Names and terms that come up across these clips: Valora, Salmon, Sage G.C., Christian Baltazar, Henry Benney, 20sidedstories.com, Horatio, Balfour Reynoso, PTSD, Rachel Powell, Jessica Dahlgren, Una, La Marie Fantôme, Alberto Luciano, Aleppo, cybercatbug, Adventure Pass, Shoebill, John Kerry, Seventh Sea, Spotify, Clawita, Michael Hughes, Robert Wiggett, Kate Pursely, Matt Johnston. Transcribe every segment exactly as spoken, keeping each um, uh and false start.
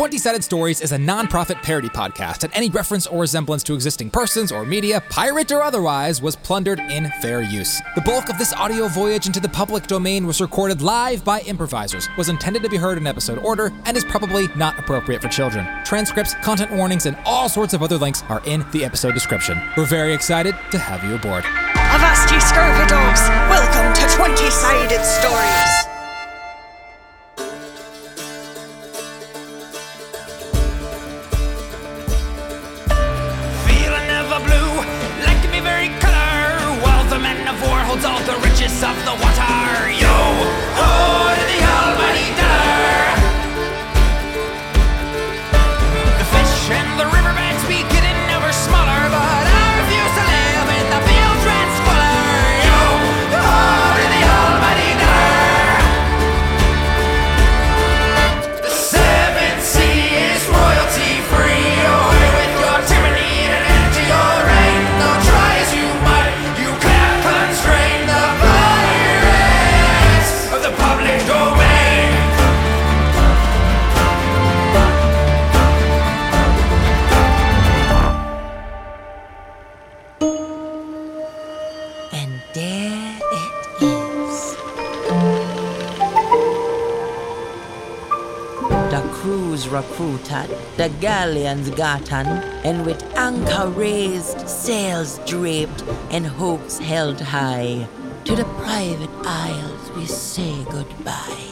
twenty-Sided Stories is a non-profit parody podcast, and any reference or resemblance to existing persons or media, pirate or otherwise, was plundered in fair use. The bulk of this audio voyage into the public domain was recorded live by improvisers, was intended to be heard in episode order, and is probably not appropriate for children. Transcripts, content warnings, and all sorts of other links are in the episode description. We're very excited to have you aboard. Avast ye scurvy dogs, welcome to twenty-Sided Stories. All the riches of the water, yo, oh, to the almighty dollar. The fish and the riverbanks we get in ever smaller, but I refuse to live in the field rats fuller, yo, oh, to the almighty dollar. The Seventh Sea is royalty free, away with your tyranny and end to your reign, though try as you might, you can't constrain the pirates of the public domain. And there it is. The crews recruited, the galleons gotten, and with anchor raised, sails draped, and hopes held high, to the private isles we say goodbye.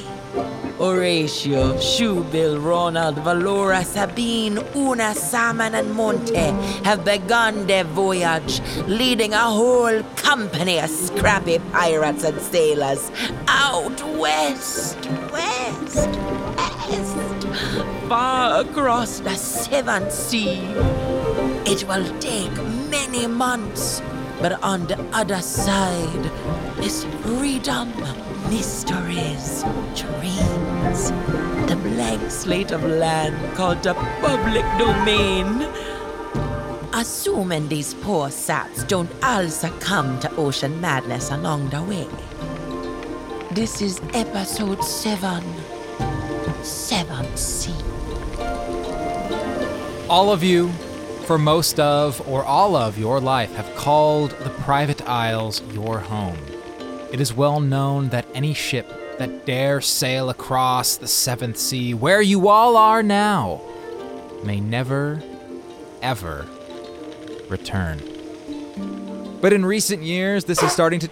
Horatio, Shoebill, Ronald, Valora, Sabine, Una, Salmon, and Monte have begun their voyage, leading a whole company of scrappy pirates and sailors out west, west, west, far across the Seventh Sea. It will take many months, but on the other side is freedom, mysteries, dreams, the blank slate of land called the public domain. Assuming these poor saps don't all succumb to ocean madness along the way. This is episode seven, Seventh Sea. All of you, for most of or all of your life, have called the private isles your home. It is well known that any ship that dare sail across the Seventh Sea, where you all are now, may never, ever return. But in recent years, this is starting to...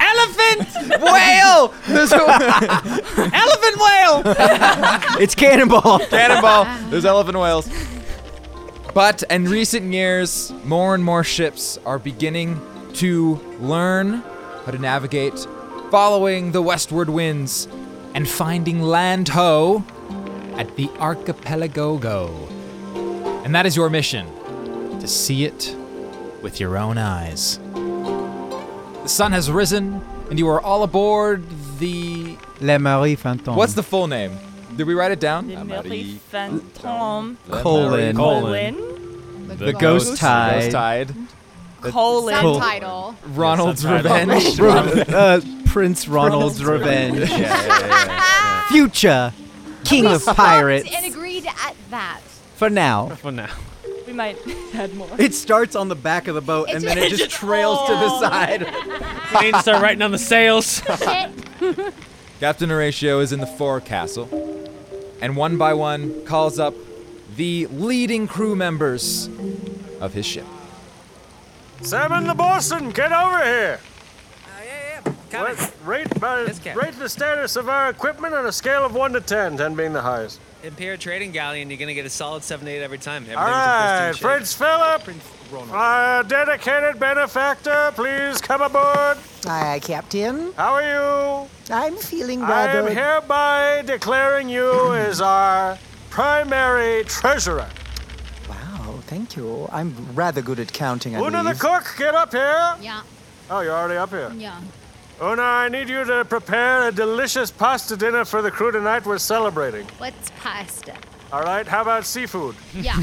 Elephant! Whale! There's a... Elephant whale! It's cannonball. Cannonball. There's elephant whales. But in recent years, more and more ships are beginning to learn how to navigate, following the westward winds and finding land ho at the archipelago. And that is your mission, to see it with your own eyes. The sun has risen, and you are all aboard the... La Marie Fantôme. What's the full name? Did we write it down? La Marie Fantôme. Colon. Colon. The, the Ghost, ghost Tide. Ghost Tide. Colon. Subtitle. Ronald's subtitle. Revenge. Ronald, uh, Prince Ronald's, Ronald's Revenge. Revenge. Yeah, yeah, yeah, yeah. Future King we of Pirates. And agreed at that. For now. For now. We might add more. It starts on the back of the boat it and just, then it, it just, just trails oh. to the side. Planes start writing on the sails. Captain Horatio is in the forecastle, and one by one calls up the leading crew members of his ship. Salmon the bosun, get over here! Uh, yeah, yeah, coming. Well, rate, by, rate the status of our equipment on a scale of one to ten, ten being the highest. Imperial Trading Galleon, you're gonna get a solid seven eight every time. All right, Prince Philip, Prince Ronald, our dedicated benefactor, please come aboard. Aye, Captain. How are you? I'm feeling rather... I am hereby declaring you as our primary treasurer. Wow, thank you. I'm rather good at counting, I Una believe. The cook, get up here. Yeah. Oh, you're already up here? Yeah. Una, I need you to prepare a delicious pasta dinner for the crew tonight. We're celebrating. What's pasta? All right, how about seafood? Yeah.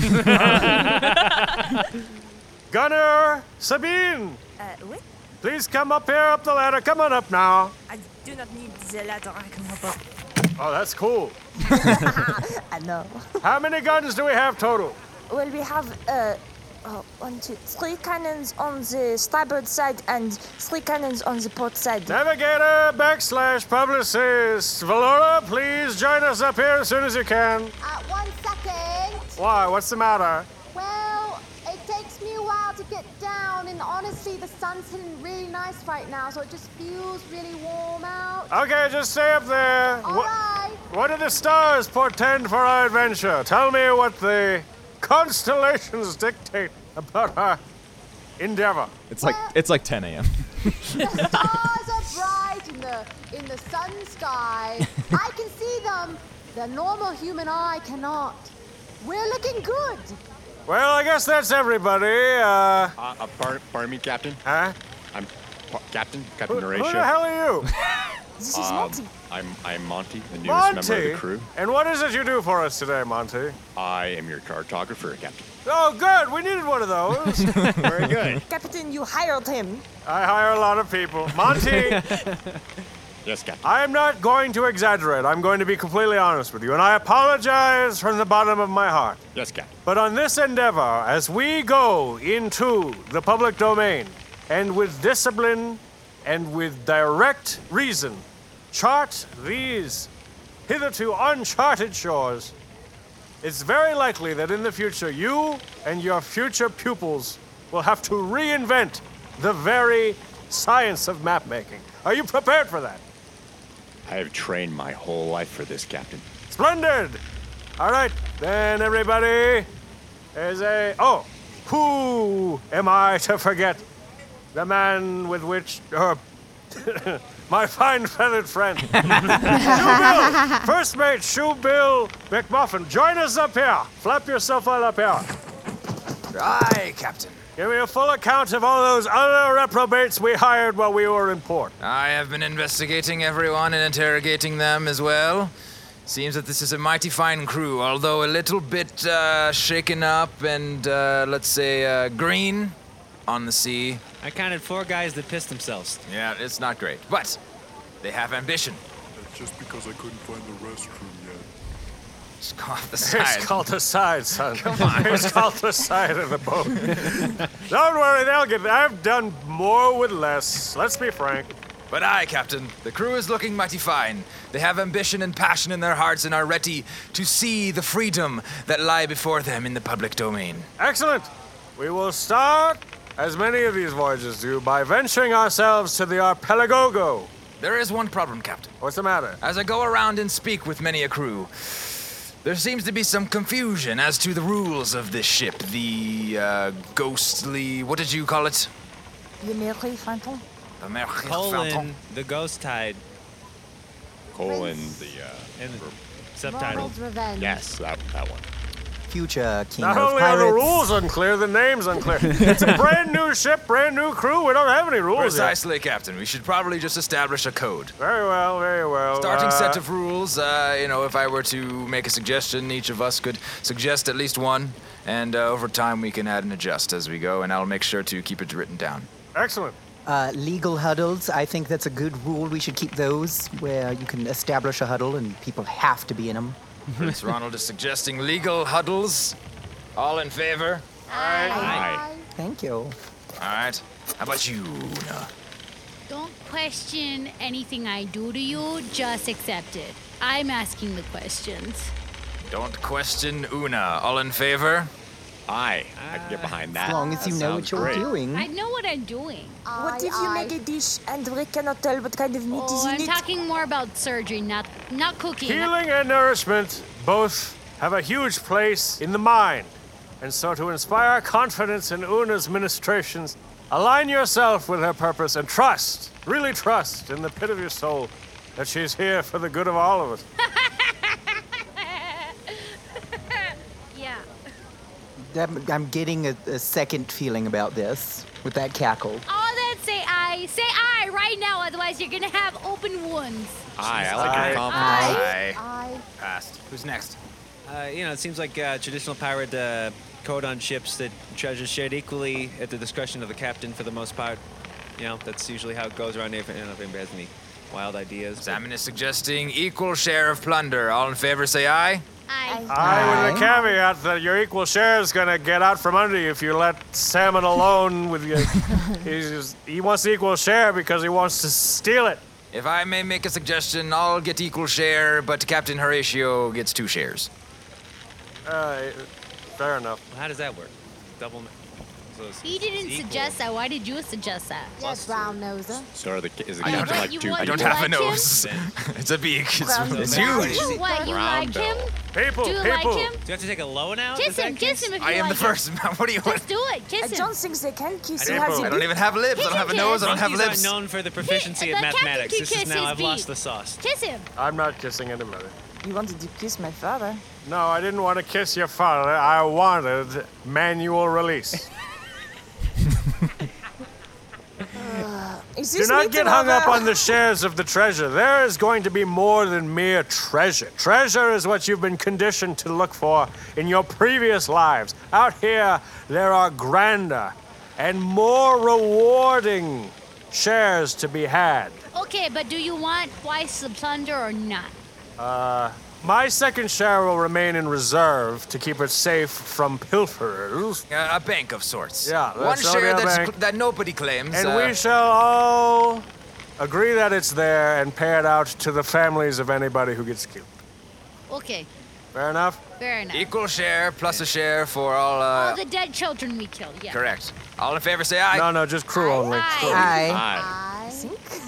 Gunner, Sabine. Uh, what? Please come up here, up the ladder. Come on up now. I do not need the ladder. I can hop up. Oh, that's cool. I know. How many guns do we have total? Well, we have uh, oh, one, two, three cannons on the starboard side and three cannons on the port side. Navigator backslash publicist. Valora, please join us up here as soon as you can. Uh, one second. Why? What's the matter? Well, it takes me a while to get down, and honestly, the sun's hitting really nice right now, so it just feels really warm out. Okay, just stay up there. All Wh- right. What do the stars portend for our adventure? Tell me what the constellations dictate about our endeavor. It's like well, it's like ten a.m. The stars are bright in the in the sun sky. I can see them. The normal human eye cannot. We're looking good. Well, I guess that's everybody. Uh, uh, uh pardon, pardon me, Captain. Huh? I'm par- Captain. Captain who, Horatio. Who the hell are you? This is um, Monty. I'm I'm Monty, the newest Monty? member of the crew. And what is it you do for us today, Monty? I am your cartographer, Captain. Oh, good. We needed one of those. Very good. Captain, you hired him. I hire a lot of people. Monty. Yes, Captain. I'm not going to exaggerate. I'm going to be completely honest with you, and I apologize from the bottom of my heart. Yes, Captain. But on this endeavor, as we go into the public domain, and with discipline and with direct reason, chart these hitherto uncharted shores, it's very likely that in the future you and your future pupils will have to reinvent the very science of mapmaking. Are you prepared for that? I have trained my whole life for this, Captain. Splendid! All right, then everybody, there's a... Oh, who am I to forget? The man with which... Uh, my fine feathered friend. Shoebill! First mate, Shoebill McMuffin. Join us up here. Flap yourself all up here. Aye, Captain. Give me a full account of all those other reprobates we hired while we were in port. I have been investigating everyone and interrogating them as well. Seems that this is a mighty fine crew, although a little bit uh, shaken up and, uh, let's say, uh, green on the sea. I counted four guys that pissed themselves. Yeah, it's not great, but they have ambition. That's just because I couldn't find the restroom yet. Just go off the side. It's called the side, son. Come on. It's called the side of the boat. Don't worry, they'll get there. I've done more with less. Let's be frank. But aye, Captain, the crew is looking mighty fine. They have ambition and passion in their hearts and are ready to see the freedom that lie before them in the public domain. Excellent. We will start... as many of these voyages do, by venturing ourselves to the archipelago. There is one problem, Captain. What's the matter? As I go around and speak with many a crew, there seems to be some confusion as to the rules of this ship. The, uh, ghostly... what did you call it? The Marie Fantôme. The Marie Fantôme. Colon, the ghost tide. Colon, the, uh... and the subtitle. Ronald's Revenge. Yes, that, that one. Future king Not of only pirates. Are the rules unclear, the name's unclear. It's a brand new ship, brand new crew. We don't have any rules Precisely, yet. Captain. We should probably just establish a code. Very well, very well. Starting uh, set of rules. Uh, you know, if I were to make a suggestion, each of us could suggest at least one. And uh, over time, we can add and adjust as we go. And I'll make sure to keep it written down. Excellent. Uh, legal huddles. I think that's a good rule. We should keep those where you can establish a huddle and people have to be in them. Prince Ronald is suggesting legal huddles. All in favor? Aye. Aye. Aye. Thank you. All right. How about you, Una? Don't question anything I do to you. Just accept it. I'm asking the questions. Don't question Una. All in favor? Aye. I can get behind that. As long as you know what you're doing. I know what I'm doing. Aye, what if you aye. make a dish and we cannot tell what kind of meat oh, is in I'm it? I'm talking more about surgery, not not cooking. Healing and nourishment both have a huge place in the mind. And so to inspire confidence in Una's ministrations, align yourself with her purpose and trust, really trust in the pit of your soul that she's here for the good of all of us. I'm getting a, a second feeling about this with that cackle. Oh, then say aye. Say aye right now, otherwise you're going to have open wounds. Aye, I like aye. your compliment. Aye. Aye. Aye. Passed. Who's next? Uh, you know, it seems like uh, traditional pirate uh, code on ships that treasures shared equally at the discretion of the captain for the most part. You know, that's usually how it goes around here. I don't know if anybody has any Wild ideas. Salmon is suggesting equal share of plunder. All in favor, say aye. Aye. Aye, with the caveat that your equal share is going to get out from under you if you let Salmon alone with you. He's just, he wants equal share because he wants to steal it. If I may make a suggestion, I'll get equal share, but Captain Horatio gets two shares. Uh, fair enough. How does that work? Double... He didn't suggest that. Why did you suggest that? Yes, round noser. So are the is the captain like two? I don't have a nose. It's a beak. It's huge. You what? You like him? People, people. Do you like him? Do you have to take a low now? Kiss him, kiss him if you like him. I am the first. What do you want? Just do it. Kiss him. I don't think they can kiss him. I don't even have lips. I don't have a nose. I don't have lips. I'm known for the proficiency in mathematics. This is now I've lost the sauce. Kiss him. I'm not kissing anybody. You wanted to kiss my father? No, I didn't want to kiss your father. I wanted manual release. uh, Do not get hung up on the shares of the treasure. There is going to be more than mere treasure. Treasure is what you've been conditioned to look for in your previous lives. Out here, there are grander and more rewarding shares to be had. Okay, but do you want twice the plunder or not? Uh, my second share will remain in reserve to keep it safe from pilferers. Uh, a bank of sorts. Yeah, one share that's cl- that nobody claims. And uh, we shall all agree that it's there and pay it out to the families of anybody who gets killed. Okay. Fair enough? Fair enough. Equal share plus a share for all... Uh, all the dead children we killed, yeah. Correct. All in favor, say aye. No, no, just crew aye. Only. Aye. Crew. Aye. Aye. Aye.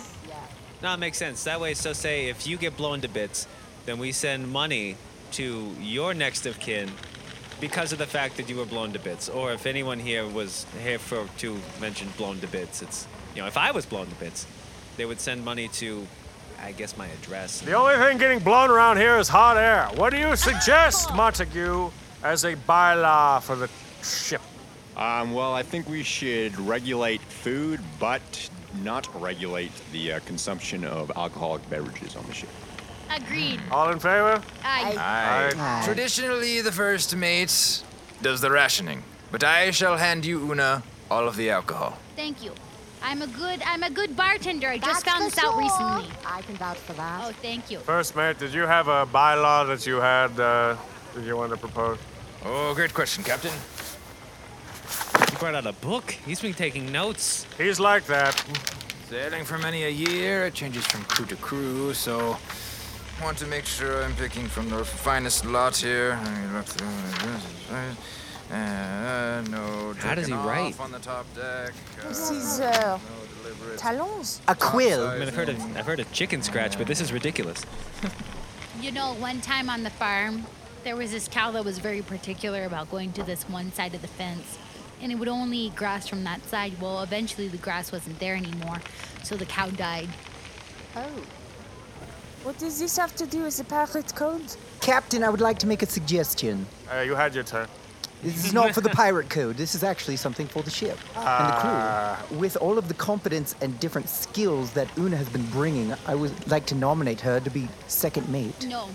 No, it makes sense. That way, so say if you get blown to bits, then we send money to your next of kin because of the fact that you were blown to bits. Or if anyone here was here for to mention blown to bits, it's, you know, if I was blown to bits, they would send money to, I guess, my address. The only thing getting blown around here is hot air. What do you suggest, Montague, as a bylaw for the ship? Um, well, I think we should regulate food, but not regulate the uh, consumption of alcoholic beverages on the ship. Agreed. All in favor? Aye. Aye. Aye. Aye. Traditionally, the first mate does the rationing, but I shall hand you, Una, all of the alcohol. Thank you. I'm a good, I'm a good bartender. I That's just found this sure. out recently. I can vouch for that. Oh, thank you. First mate, did you have a bylaw that you had uh, that you wanted to propose? Oh, great question, Captain. He brought out a book. He's been taking notes. He's like that. Sailing for many a year, it changes from crew to crew, so I want to make sure I'm picking from the finest lot here. Uh, no How does he write? On the top deck. Uh, this is uh, no talons. A quill. I mean, I've heard of I've heard of chicken scratch, but this is ridiculous. You know, one time on the farm, there was this cow that was very particular about going to this one side of the fence. And it would only eat grass from that side. Well, eventually the grass wasn't there anymore, so the cow died. Oh. What does this have to do with the pirate code? Captain, I would like to make a suggestion. Uh, you had your turn. This is not for the pirate code. This is actually something for the ship uh. and the crew. With all of the competence and different skills that Una has been bringing, I would like to nominate her to be second mate. No.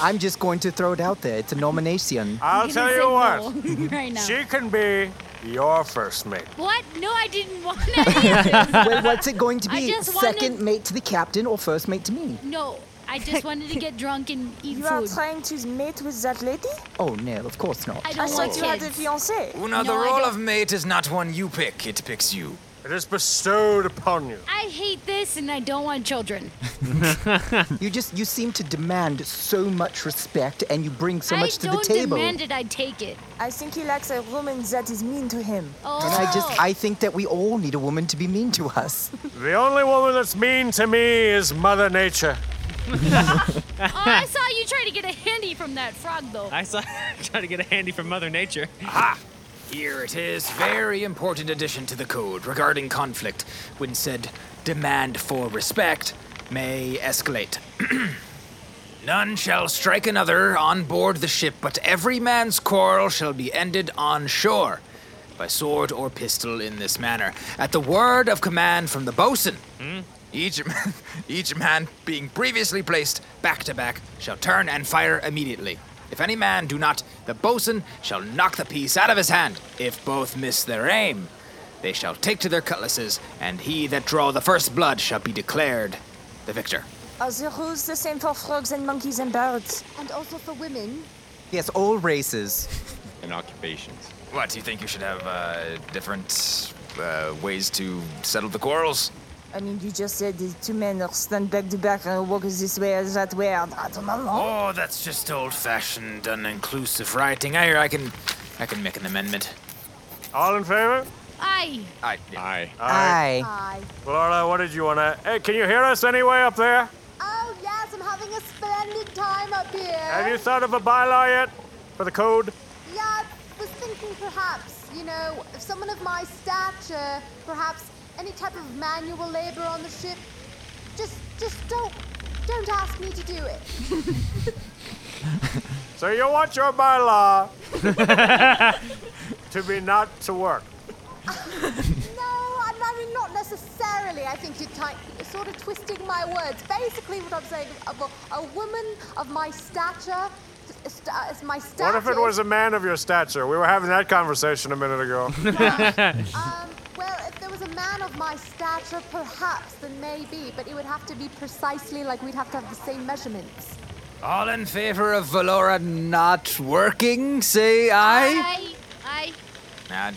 I'm just going to throw it out there. It's a nomination. I'll tell you what. Right now. She can be your first mate. What? No, I didn't want to. Well, what's it going to be? Second wanted... mate to the captain or first mate to me? No, I just wanted to get drunk and eat you food. You are trying to mate with that lady? Oh, no, of course not. I, don't I thought kids. You had a fiancé. Una, no, the role of mate is not one you pick. It picks you. It is bestowed upon you. I hate this, and I don't want children. you just—you seem to demand so much respect, and you bring so I much to the table. I don't demand it; I take it. I think he likes a woman that is mean to him. Oh. And I just—I think that we all need a woman to be mean to us. The only woman that's mean to me is Mother Nature. oh, I saw you try to get a handy from that frog, though. I saw you try to get a handy from Mother Nature. Aha! Here it is. Very important addition to the code regarding conflict. When said demand for respect may escalate. None shall strike another on board the ship, but every man's quarrel shall be ended on shore by sword or pistol in this manner. At the word of command from the boatswain, hmm? each, man, each man being previously placed back to back shall turn and fire immediately. If any man do not, the boatswain shall knock the piece out of his hand. If both miss their aim, They shall take to their cutlasses, and he that draw the first blood shall be declared the victor. Are the rules the same for frogs and monkeys and birds? And also for women? Yes, all races. And occupations. What, do you think you should have uh, different uh, ways to settle the quarrels? I mean, you just said the two men are stand back to back and walk this way and that way. And I don't know. Oh, that's just old-fashioned and inclusive writing. I, I can, I can make an amendment. All in favor? Aye. Aye. Yeah. Aye. Aye. Aye. Valora, what did you want to... Hey, can you hear us anyway up there? Oh, yes. I'm having a splendid time up here. Have you thought of a bylaw yet for the code? Yeah, I was thinking perhaps, you know, if someone of my stature, perhaps any type of manual labor on the ship, just just don't, don't ask me to do it. So you want your bylaw to be not to work? No, I mean, not necessarily. I think you're t- sort of twisting my words. Basically, what I'm saying is a, a woman of my stature, st- uh, my stature... What if it was a man of your stature? We were having that conversation a minute ago. Right. um, well, if there was a man of my stature, perhaps, then maybe, but it would have to be precisely like we'd have to have the same measurements. All in favor of Valora not working, say aye? Aye. Aye.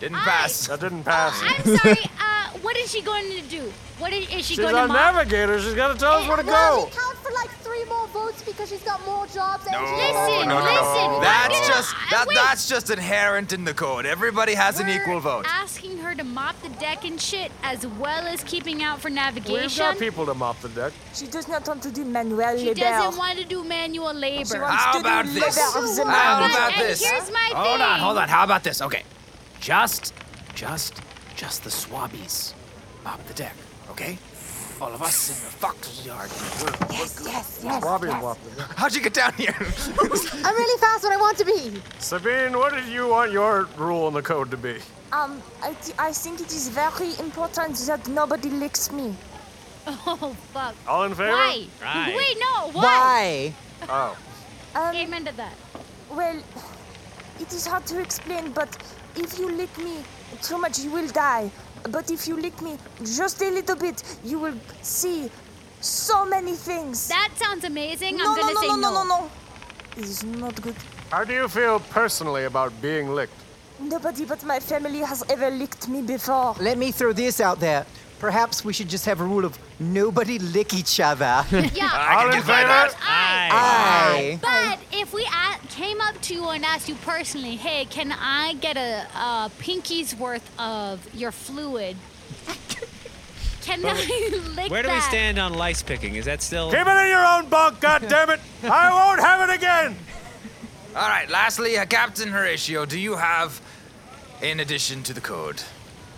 Didn't I, pass. That didn't pass. Uh, I'm sorry. Uh, what is she going to do? What is, is she she's going to? She's our navigator. She's got to tell us where to go. Well, she counts for like three more votes because she's got more jobs. No, and she... Listen, no, no, listen. No. That's just that. Wait. That's just inherent in the code. Everybody has We're an equal vote. Asking her to mop the deck and shit, as well as keeping out for navigation. We've got people to mop the deck. She does not want to do manual labor. She doesn't want to do manual labor. She wants How to about do this? Labor of the How man. about and this? Here's my hold thing. on, hold on. How about this? Okay. Just, just, just the swabbies. Mop the deck, okay? All of us in the fox's yard. We're, yes, we're yes, yes, Swabby yes. yes. How'd you get down here? I'm really fast when I want to be. Sabine, what did you want your rule in the code to be? Um, I, th- I think it is very important that nobody licks me. Oh, fuck. All in favor? Why? Right. Wait, no, why? Why? Oh. Um, Amen to that. Well, it is hard to explain, but... If you lick me too much, you will die. But if you lick me just a little bit, you will see so many things. That sounds amazing. No, I'm no, going to no, say no. No, no, no, no, no. It is not good. How do you feel personally about being licked? Nobody but my family has ever licked me before. Let me throw this out there. Perhaps we should just have a rule of nobody lick each other. Yeah. All in favor? Aye. Aye. But if we at, came up to you and asked you personally, hey, can I get a, a pinky's worth of your fluid? Can but I lick Where do that? we stand on lice picking? Is that still... Keep it in your own bunk, goddammit! I won't have it again! All right, lastly, Captain Horatio, do you have, in addition to the code...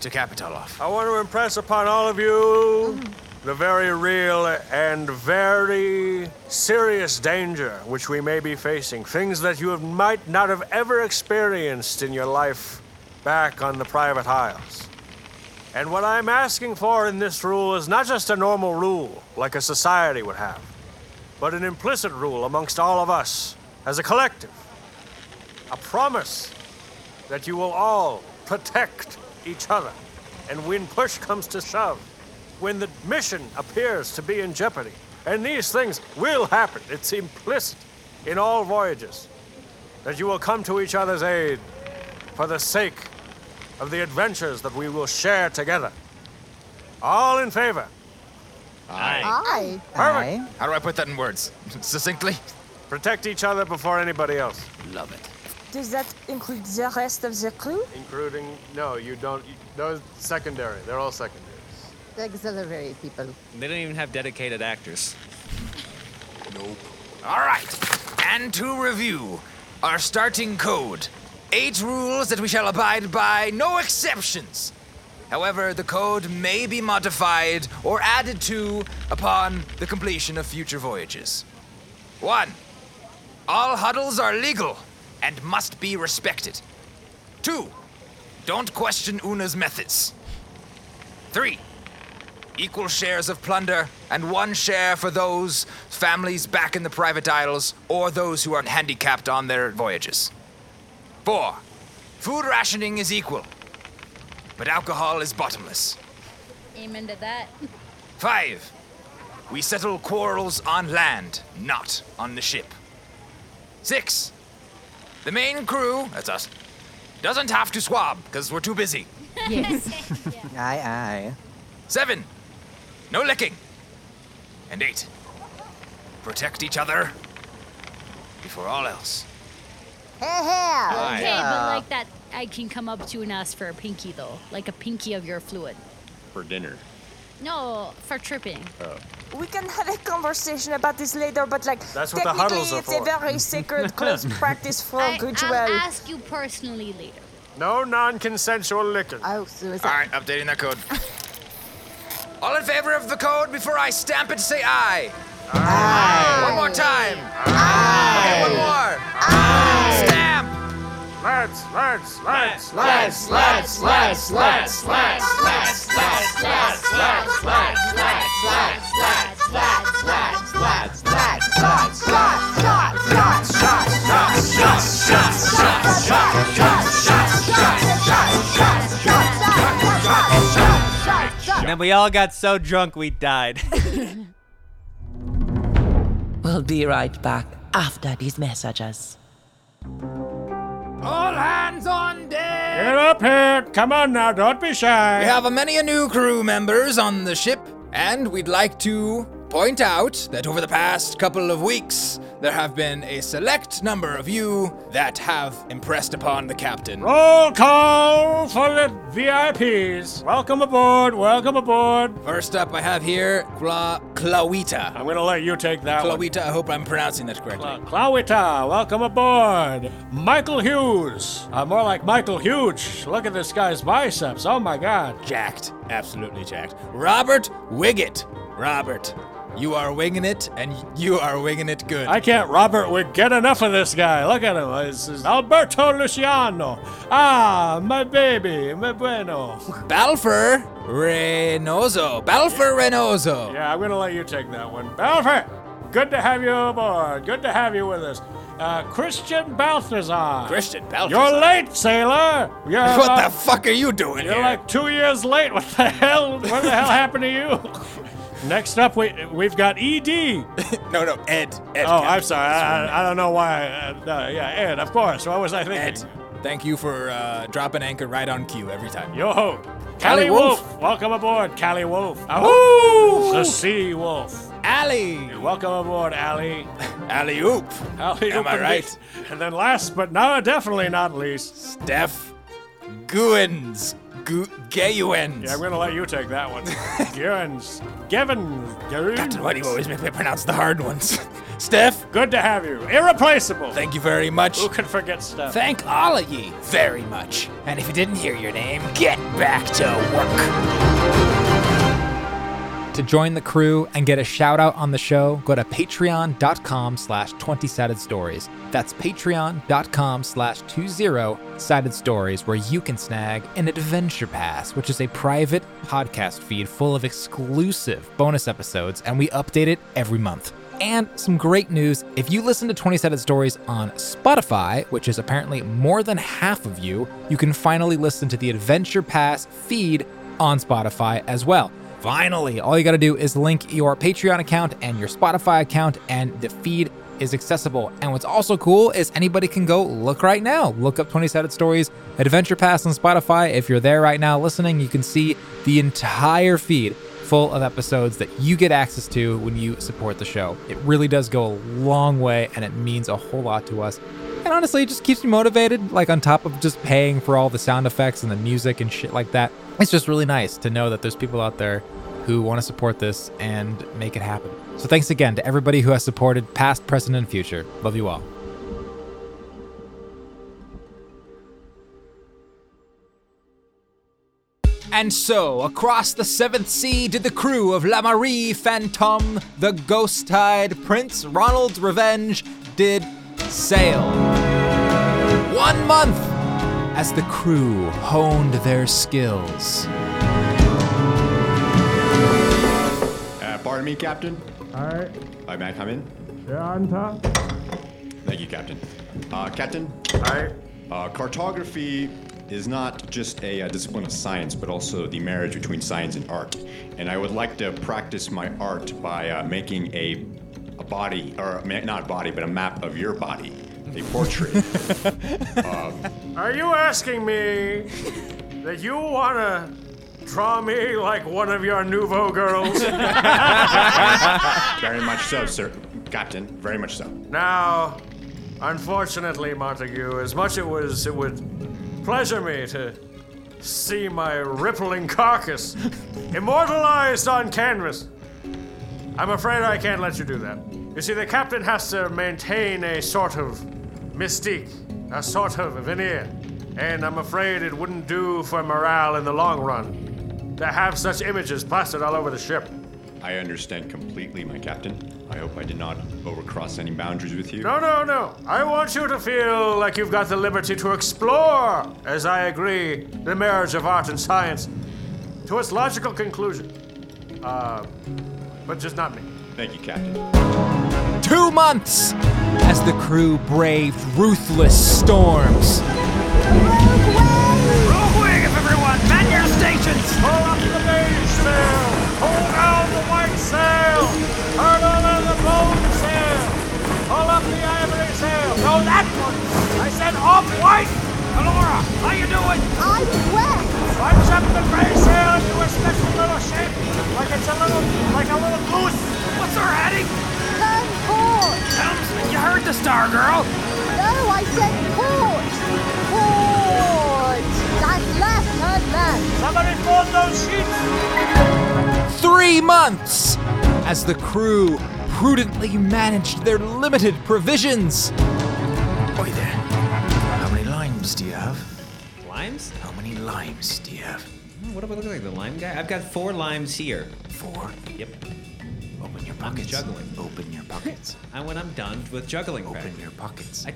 to capital off. I want to impress upon all of you the very real and very serious danger which we may be facing. Things that you might not have ever experienced in your life back on the private isles. And what I'm asking for in this rule is not just a normal rule like a society would have, but an implicit rule amongst all of us as a collective. A promise that you will all protect each other, and when push comes to shove, when the mission appears to be in jeopardy, and these things will happen, it's implicit in all voyages, that you will come to each other's aid for the sake of the adventures that we will share together. All in favor? Aye. Aye. Perfect. Aye. How do I put that in words? Succinctly? Protect each other before anybody else. Love it. Does that include the rest of the crew? Including, no, you don't, you, no, secondary. They're all secondary. The auxiliary people. They don't even have dedicated actors. Nope. All right, and to review, our starting code. Eight rules that we shall abide by, no exceptions. However, the code may be modified or added to upon the completion of future voyages. One, all huddles are legal and must be respected. Two, don't question Una's methods. Three, equal shares of plunder and one share for those families back in the private isles or those who are handicapped on their voyages. Four, food rationing is equal. but alcohol is bottomless. Amen to that. Five. We settle quarrels on land, not on the ship. Six. The main crew, that's us, doesn't have to swab, because we're too busy. Yes. Yeah. Aye, aye. Seven. No licking. And eight. Protect each other before all else. Hey, hey. Aye. Okay, but like that, I can come up to and ask for a pinky, though. Like a pinky of your fluid. For dinner. No, for tripping. Oh. We can have a conversation about this later, but like, that's what technically the it's for. A very sacred close practice for I, ritual. I'll ask you personally later. No non-consensual licking. Oh, so is that... All right, updating that code. All in favor of the code before I stamp it, say aye. Aye. Aye. One more time. Aye. Aye. Okay, one more. Aye. Stamp. Let's, let's, let's, let's, let's, let's, let's, let's, let's, let's, let's, let's, let's, let's, let's, let's, let's, let's, let's, let's, let's, let's, let's. And then we all got so drunk we died. We'll be right back after these messages. All hands on deck! Get up here! Come on now, don't be shy! We have a many a new crew members on the ship, and we'd like to point out that over the past couple of weeks, there have been a select number of you that have impressed upon the captain. Roll call for the V I Ps. Welcome aboard, welcome aboard. First up I have here, Cla- Clawita. I'm gonna let you take that Clawita, one. Clawita, I hope I'm pronouncing that correctly. Clawita, welcome aboard. Michael Hughes. Uh, more like Michael Huge. Look at this guy's biceps, oh my God. Jacked, absolutely jacked. Robert Wiggett. Robert. You are winging it, and you are winging it good. I can't, Robert, we get enough of this guy. Look at him. This is Alberto Luciano. Ah, my baby, my bueno. Balfour Reynoso. Balfour Reynoso. Yeah, I'm going to let you take that one. Balfour, good to have you aboard. Good to have you with us. Uh, Christian Baltazar. Christian Baltazar. You're late, sailor. You're what about, the fuck are you doing you're here? You're like two years late. What the hell? What the hell happened to you? Next up, we, we've got E D No, no, Ed. Ed oh, I'm sorry. I, I don't know why. Uh, no, yeah, Ed, of course. What was I thinking? Ed, thank you for uh, dropping anchor right on cue every time. Yo ho. Callie, Callie Wolf. Wolf. Welcome aboard, Callie Wolf. Ahoo! The Sea Wolf. Allie. Welcome aboard, Allie. Allie Oop. Allie Oop. Am I right? And then last but no, definitely not least, Steph Gouins. Gu- Gayuens. Yeah, I'm going to let you take that one. Gayuens. Gavin. Gayuens. Captain, why do you always make me pronounce the hard ones? Steph. Good to have you. Irreplaceable. Thank you very much. Who can forget Steph? Thank all of ye very much. And if you didn't hear your name, get back to work. To join the crew and get a shout out on the show, go to patreon.com slash 20sided stories. That's patreon.com slash 20sided stories, where you can snag an adventure pass, which is a private podcast feed full of exclusive bonus episodes, and we update it every month. And some great news, if you listen to twenty-sided Stories on Spotify, which is apparently more than half of you, you can finally listen to the Adventure Pass feed on Spotify as well. Finally, all you gotta do is link your Patreon account and your Spotify account, and the feed is accessible. And what's also cool is anybody can go look right now. Look up twenty-sided Stories Adventure Pass on Spotify. If you're there right now listening, you can see the entire feed full of episodes that you get access to when you support the show. It really does go a long way, and it means a whole lot to us. And honestly, it just keeps me motivated, like on top of just paying for all the sound effects and the music and shit like that. It's just really nice to know that there's people out there who want to support this and make it happen. So thanks again to everybody who has supported, past, present, and future. Love you all. And so, across the Seventh Sea did the crew of La Marie Fantôme, the ghost-eyed Prince Ronald's Revenge, did sail. One month as the crew honed their skills. Pardon me, Captain. All right. Uh, may I come in? Yeah, I'm Tom. Thank you, Captain. Uh, Captain. All right. Uh, cartography is not just a, a discipline of science, but also the marriage between science and art. And I would like to practice my art by uh, making a a body, or not body, but a map of your body, a portrait. um, Are you asking me that you want to draw me like one of your nouveau girls? Very much so, sir. Captain, very much so. Now, unfortunately, Montague, as much it was, it would pleasure me to see my rippling carcass immortalized on canvas, I'm afraid I can't let you do that. You see, the captain has to maintain a sort of mystique, a sort of veneer, and I'm afraid it wouldn't do for morale in the long run to have such images plastered all over the ship. I understand completely, my captain. I hope I did not overcross any boundaries with you. No, no, no. I want you to feel like you've got the liberty to explore, as I agree, the marriage of art and science to its logical conclusion. Uh, but just not me. Thank you, Captain. Two months as the crew braved ruthless storms. Rogue wave, everyone! Man your stations! Pull up the main sail! Pull down the white sail! Turn over the gold sail! Pull up the ivory sail! No, that one! I said off white! Valora, how you doing? I'm wet! Bunch up the gray sail into a special little shape! Like it's a little, like a little goose! What's her heading? Turn port! Helmsman, you heard the star, girl! No, I said port! Port! Turn left, turn left! Somebody fold those sheets! Three months! As the crew prudently managed their limited provisions. Boy there, how many limes do you have? Limes? How many limes do you have? What am I looking like, the lime guy? I've got four limes here. Four? Yep. Open your pockets. I'm juggling. Open your pockets. And when I'm done with juggling, Open practice. your pockets. I...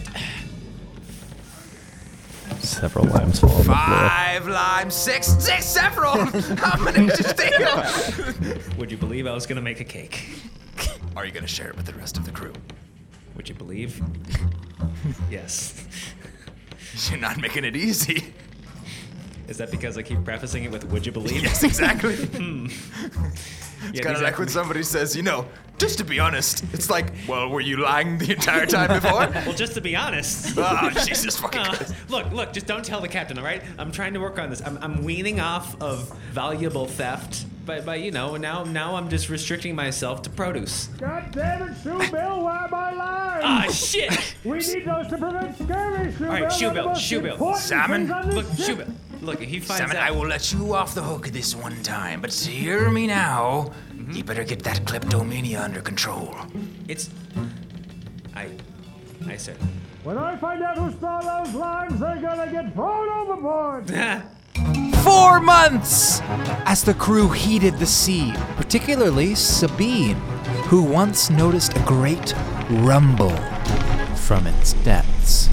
Several limes fall on the floor. Five limes, six, six, several! How many did you steal? Would you believe I was going to make a cake? Are you going to share it with the rest of the crew? Would you believe? Yes. You're not making it easy. Is that because I keep prefacing it with, would you believe? Yes, exactly. mm. It's yeah, kind of like when somebody says, you know, just to be honest. It's like, well, were you lying the entire time before? Well, just to be honest. Oh, Jesus fucking uh, Christ. Look, look, just don't tell the captain, all right? I'm trying to work on this. I'm, I'm weaning off of valuable theft. But, but you know, now now I'm just restricting myself to produce. God damn it, Shoebill, why am I lying? Ah, shit. We need those to prevent scurvy, Shoebill. All right, Shoebill, Shoebill. Salmon. Look, Shoebill. Look, he finds Simon, out... I will let you off the hook this one time, but to hear me now, mm-hmm. you better get that kleptomania under control. It's... I... I said... When I find out who stole those limes, they're gonna get thrown overboard! Four months! As the crew heeded the sea, particularly Sabine, who once noticed a great rumble from its depths.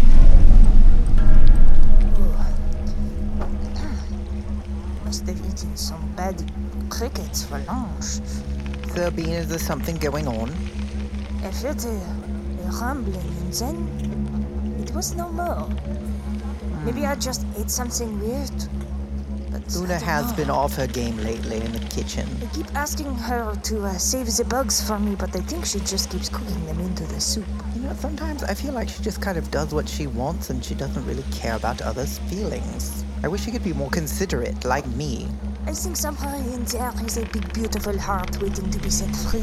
They've eaten some bad crickets for lunch. Sabine, is there something going on? If it a rumbling and then it was no more. Maybe I just ate something weird. But Una has know. been off her game lately in the kitchen. I keep asking her to uh, save the bugs for me, but I think she just keeps cooking them into the soup. You know, sometimes I feel like she just kind of does what she wants and she doesn't really care about others' feelings. I wish she could be more considerate, like me. I think somewhere in there is a big, beautiful heart waiting to be set free.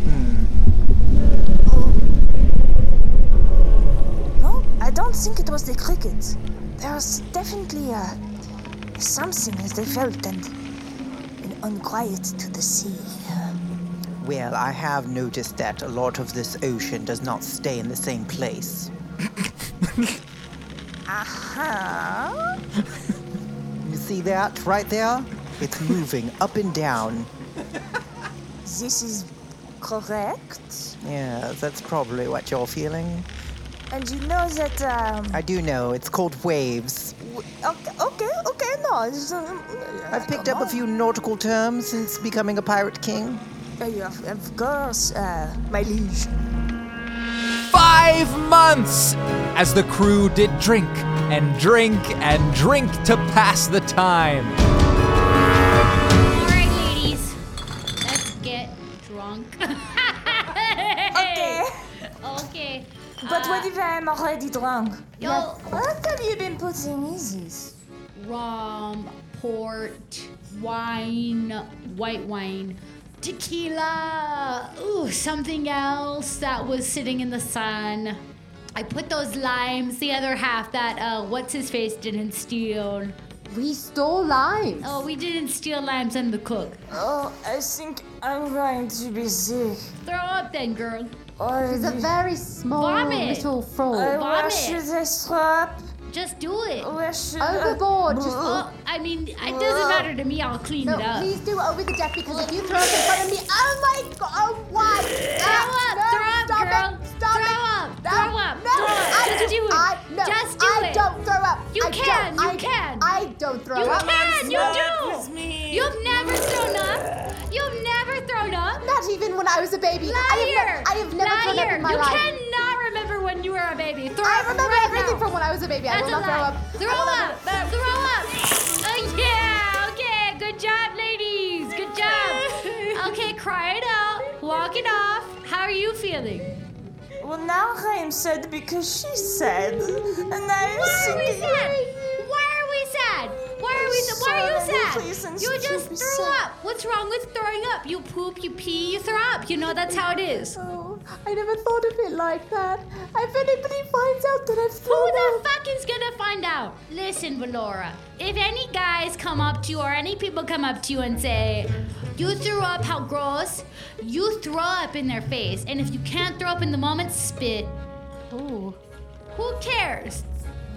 Hmm. Oh. No, I don't think it was the crickets. There was definitely a, something as they felt and an unquiet to the sea. Well, I have noticed that a lot of this ocean does not stay in the same place. Aha! Uh-huh. You see that right there? It's moving up and down. This is correct? Yeah, that's probably what you're feeling. And you know that, um... I do know. It's called waves. W- okay, okay, okay, no. I've picked up a few nautical terms since becoming a pirate king. Uh, yeah, of course, uh, my liege. Five months as the crew did drink and drink and drink to pass the time. All right, ladies, let's get drunk. Okay. Okay. But uh, what if I'm already drunk? Yo, what have you been putting in this? Rum, port, wine, white wine, tequila, ooh, something else that was sitting in the sun. I put those limes, the other half that, uh, what's-his-face didn't steal. We stole limes. Oh, we didn't steal limes and the cook. Oh, I think I'm going to be sick. Throw up then, girl. Oh, she's a very small vomit. Little frog. I vomit. Should I throw up? Just do it. Overboard. Just, oh, I mean, it doesn't matter to me. I'll clean no, it up. Please do over the deck because if you throw up in front of me, oh my God, oh what? Throw up, no, throw up, girl. It, stop throw it. Up, no, throw up, no, throw up. I just do it. I, no, just do I it. I don't throw up. You I can, you I, can. I don't throw you up. You can, you do. You've never thrown up. You've never thrown up. Not even when I was a baby. Liar. I have, ne- I have never Liar. Thrown up in my you life. You cannot remember when you were a baby. Throw I up remember right everything now. From when I was a baby. That's I will not throw up. Throw up. Throw up. Throw up. Oh, yeah. Okay. Good job, ladies. Good job. Okay, cry it out. Walk it off. How are you feeling? Well, now I am sad because she's sad. And I Why are we sad? Why are we? So, why are you sad? You just threw up. What's wrong with throwing up? You poop, you pee, you throw up. You know that's how it is. Oh, I never thought of it like that. If anybody finds out that I've thrown up, who the fuck is gonna find out? Listen, Valora. If any guys come up to you or any people come up to you and say, "You threw up, how gross," you throw up in their face. And if you can't throw up in the moment, spit. Ooh. Who cares?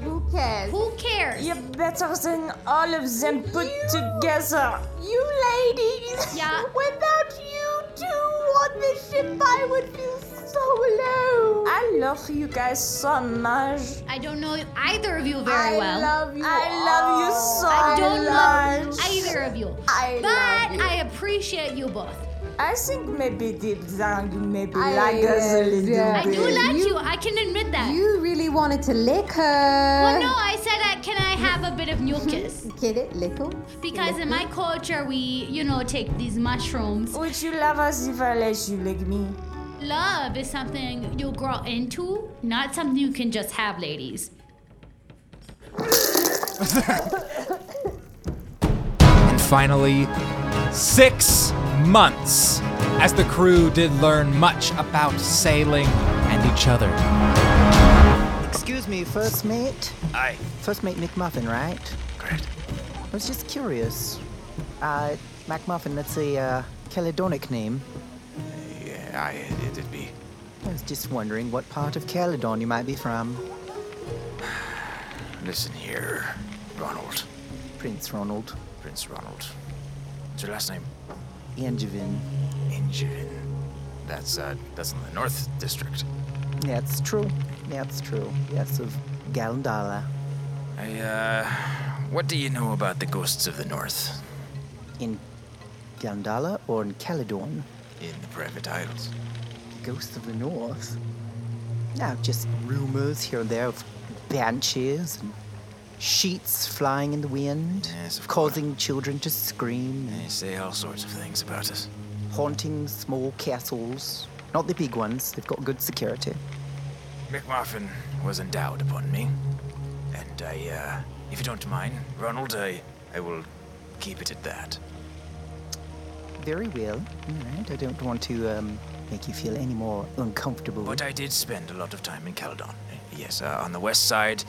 Who cares? Who cares? You're better than all of them put you, together. You ladies. Yeah. Without you two on this ship, I would feel so alone. I love you guys so much. I don't know either of you very I well. I love you. I love you so much. I don't love either of you. I but love you. I appreciate you both. I think maybe deep down you maybe I like us a little bit. I do like you, you, I can admit that. You really wanted to lick her. Well, no, I said, uh, can I have a bit of mucus? Get it, little? Because little. In my culture, we, you know, take these mushrooms. Would you love us if I let you lick me? Love is something you grow into, not something you can just have, ladies. And finally, six... months, as the crew did learn much about sailing and each other. Excuse me, first mate? Aye. First mate McMuffin, right? Correct. I was just curious. Uh, McMuffin, that's a uh, Caledonic name. Yeah, aye, it'd be. I was just wondering what part of Caledon you might be from. Listen here, Ronald. Prince Ronald. Prince Ronald. What's your last name? Angevin. Angevin. That's, uh, that's in the North District. Yeah, it's true. Yeah, it's true. Yes, of Galandala. I, uh, what do you know about the ghosts of the North? In Galandala or in Caledon? In the private isles. The ghosts of the North? Now, just rumors here and there of banshees and sheets flying in the wind, yes, causing course. Children to scream. They say all sorts of things about us. Haunting small castles. Not the big ones, they've got good security. McMuffin was endowed upon me. And I, uh, if you don't mind, Ronald, I, I will keep it at that. Very well. All right. I don't want to um, make you feel any more uncomfortable. But I did spend a lot of time in Caledon. Yes, uh, on the west side...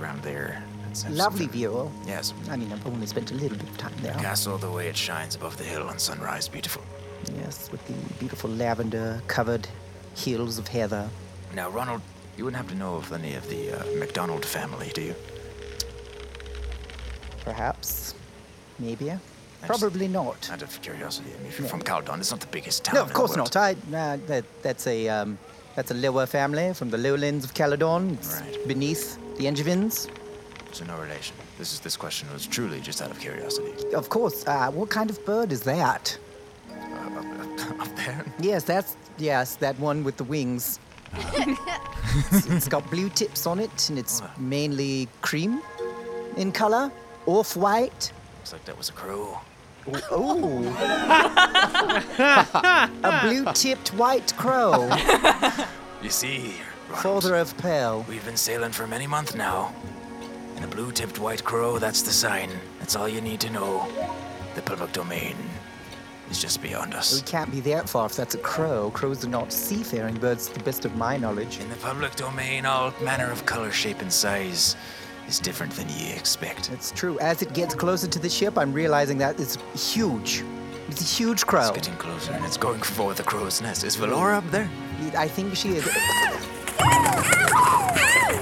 around there. Lovely view. Yes. I mean, I've only spent a little bit of time there. The castle, the way it shines above the hill on sunrise, beautiful. Yes, with the beautiful lavender-covered hills of heather. Now, Ronald, you wouldn't happen to know of any of the uh, MacDonald family, do you? Perhaps. Maybe. Probably not. Out of curiosity, I mean, if you're no. from Caledon, it's not the biggest town. No, of course in the world. Not. I, uh, that, that's a um, that's a lower family from the lowlands of Caledon. It's right. Beneath... the Angevins? So no relation. This is this question was truly just out of curiosity. Of course. Uh, what kind of bird is that? Uh, up, up, up there? Yes, that's... Yes, that one with the wings. it's, it's got blue tips on it, and it's mainly cream in color, off-white. Looks like that was a crow. Oh. oh. A blue-tipped white crow. You see, Ronald, father of pearl. We've been sailing for many months now. And a blue-tipped white crow, that's the sign. That's all you need to know. The public domain is just beyond us. We can't be that far if that's a crow. Crows are not seafaring birds, to the best of my knowledge. In the public domain, all manner of color, shape, and size is different than you expect. It's true. As it gets closer to the ship, I'm realizing that it's huge. It's a huge crow. It's getting closer, and it's going for the crow's nest. Is Valora up there? I think she is. Ow! Ow!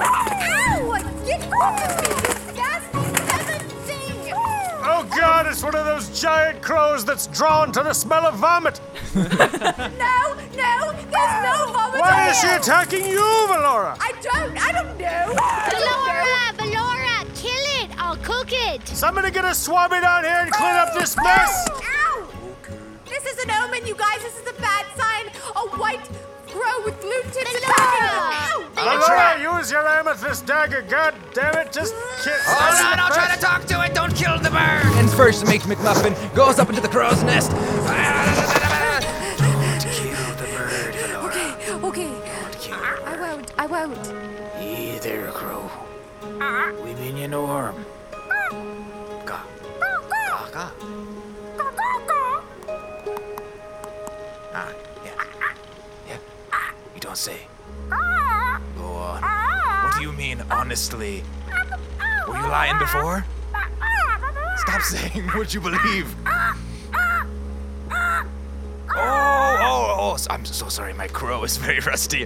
Ow! Get off of me, you disgusting seventh thing! Oh, God, it's one of those giant crows that's drawn to the smell of vomit. no, no, there's no vomit. Why is she attacking you, Valora? I don't, I don't know. I don't know. Cook it! Somebody get a swabby down here and clean up this mess! Ow! This is an omen, you guys. This is a bad sign. A white crow with blue tips and ow! Valora, use your amethyst dagger. God damn it, just kiss. Hold on, I'll try to talk to it. Don't kill the bird. And first, make McMuffin goes up into the crow's nest. Don't kill the bird, Valora. Okay, okay. Don't kill her. I won't. I won't. Either crow. We mean you no harm. Ah. ah, yeah, yeah, you don't say. Go on. What do you mean, honestly? Were you lying before? Stop saying what you believe. Oh, oh, oh, I'm so sorry, my crow is very rusty.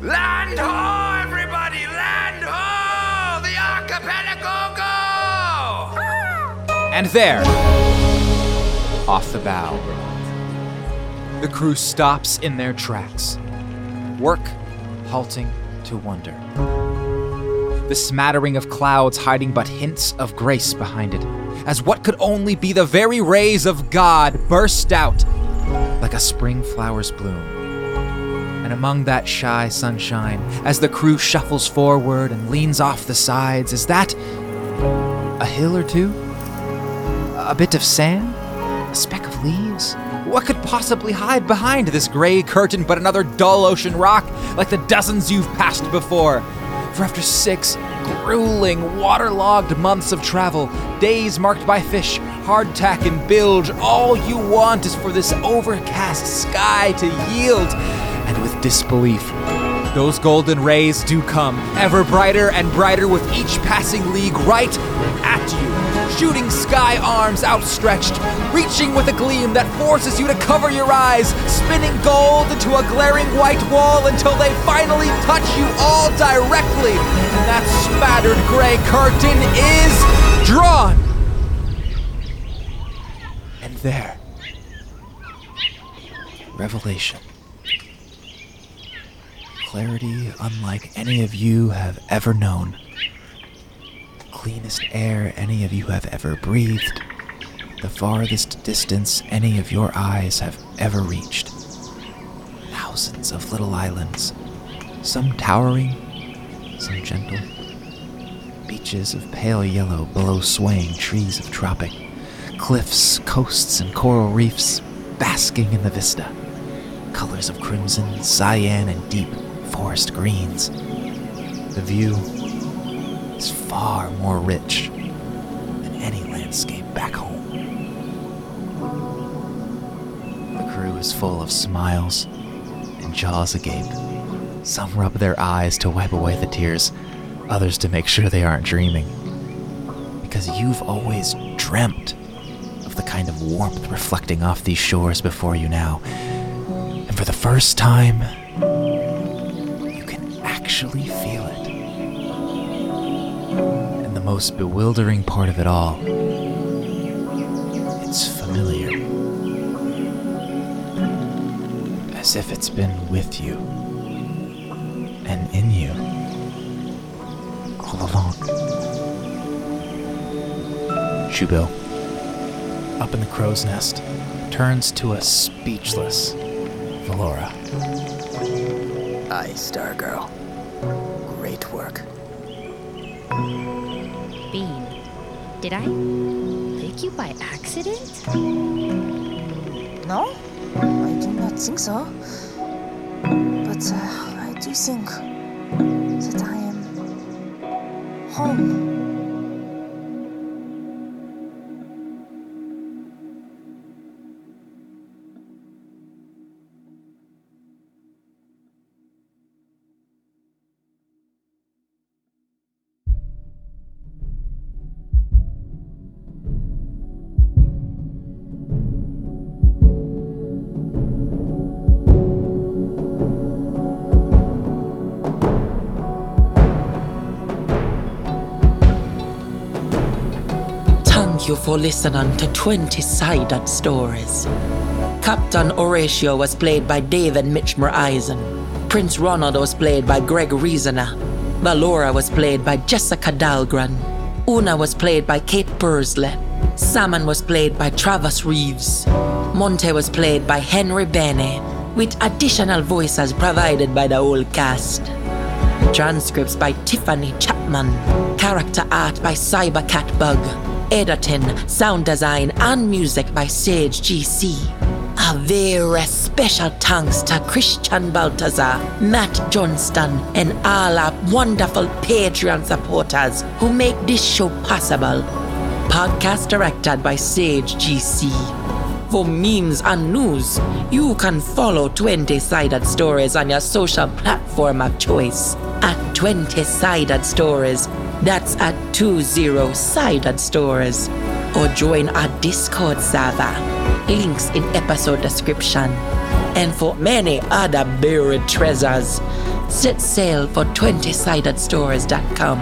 Land ho, everybody, land ho! The archipelago! And there, off the bow, the crew stops in their tracks, work halting to wonder. The smattering of clouds hiding but hints of grace behind it, as what could only be the very rays of God burst out like a spring flower's bloom. And among that shy sunshine, as the crew shuffles forward and leans off the sides, is that a hill or two? A bit of sand? A speck of leaves? What could possibly hide behind this gray curtain but another dull ocean rock like the dozens you've passed before? For after six grueling, waterlogged months of travel, days marked by fish, hardtack, and bilge, all you want is for this overcast sky to yield. And with disbelief, those golden rays do come, ever brighter and brighter with each passing league right at you. Shooting sky arms outstretched, reaching with a gleam that forces you to cover your eyes, spinning gold into a glaring white wall until they finally touch you all directly. And that spattered gray curtain is drawn. And there, revelation. Clarity unlike any of you have ever known. Cleanest air any of you have ever breathed, the farthest distance any of your eyes have ever reached. Thousands of little islands, some towering, some gentle. Beaches of pale yellow below swaying trees of tropic. Cliffs, coasts, and coral reefs basking in the vista. Colors of crimson, cyan, and deep forest greens. The view is far more rich than any landscape back home. The crew is full of smiles and jaws agape. Some rub their eyes to wipe away the tears, others to make sure they aren't dreaming. Because you've always dreamt of the kind of warmth reflecting off these shores before you now. And for the first time, you can actually feel it. The most bewildering part of it all, it's familiar. As if it's been with you and in you all along. Shoebill, up in the crow's nest, turns to a speechless Valora. Aye, Stargirl. Great work. Bean, did I pick you by accident? No, I do not think so. But uh, I do think that I am home. For listening to twenty-Sided Stories. Captain Horatio was played by David Michmerhuizen. Prince Ronald was played by Greg Reasoner. Valora was played by Jessica Dahlgren. Una was played by Kate Pursely. Salmon was played by Travis Reaves. Montague was played by Henry Benney, with additional voices provided by the whole cast. Transcripts by Tiffany Chapman. Character art by Cybercatbug. Editing, sound design, and music by Sage G C. A very special thanks to Christian Baltazar, Matt Johnston, and all our wonderful Patreon supporters who make this show possible. Podcast directed by Sage G C. For memes and news, you can follow twenty-Sided Stories on your social platform of choice at twenty-Sided Stories. That's at twenty sided Stories. Or join our Discord server. Links in episode description. And for many other buried treasures, set sail for twenty sided stories dot com.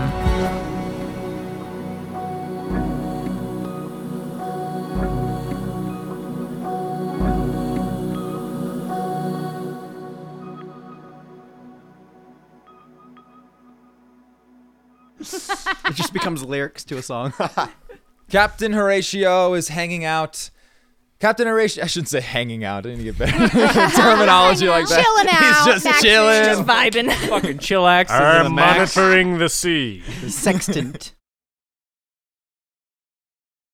It just becomes lyrics to a song. Captain Horatio is hanging out. Captain Horatio, I shouldn't say hanging out. I didn't get better terminology like that. Chilling out. He's just Max chilling. He's just vibing. Fucking chillax. I'm monitoring the sea. Sextant.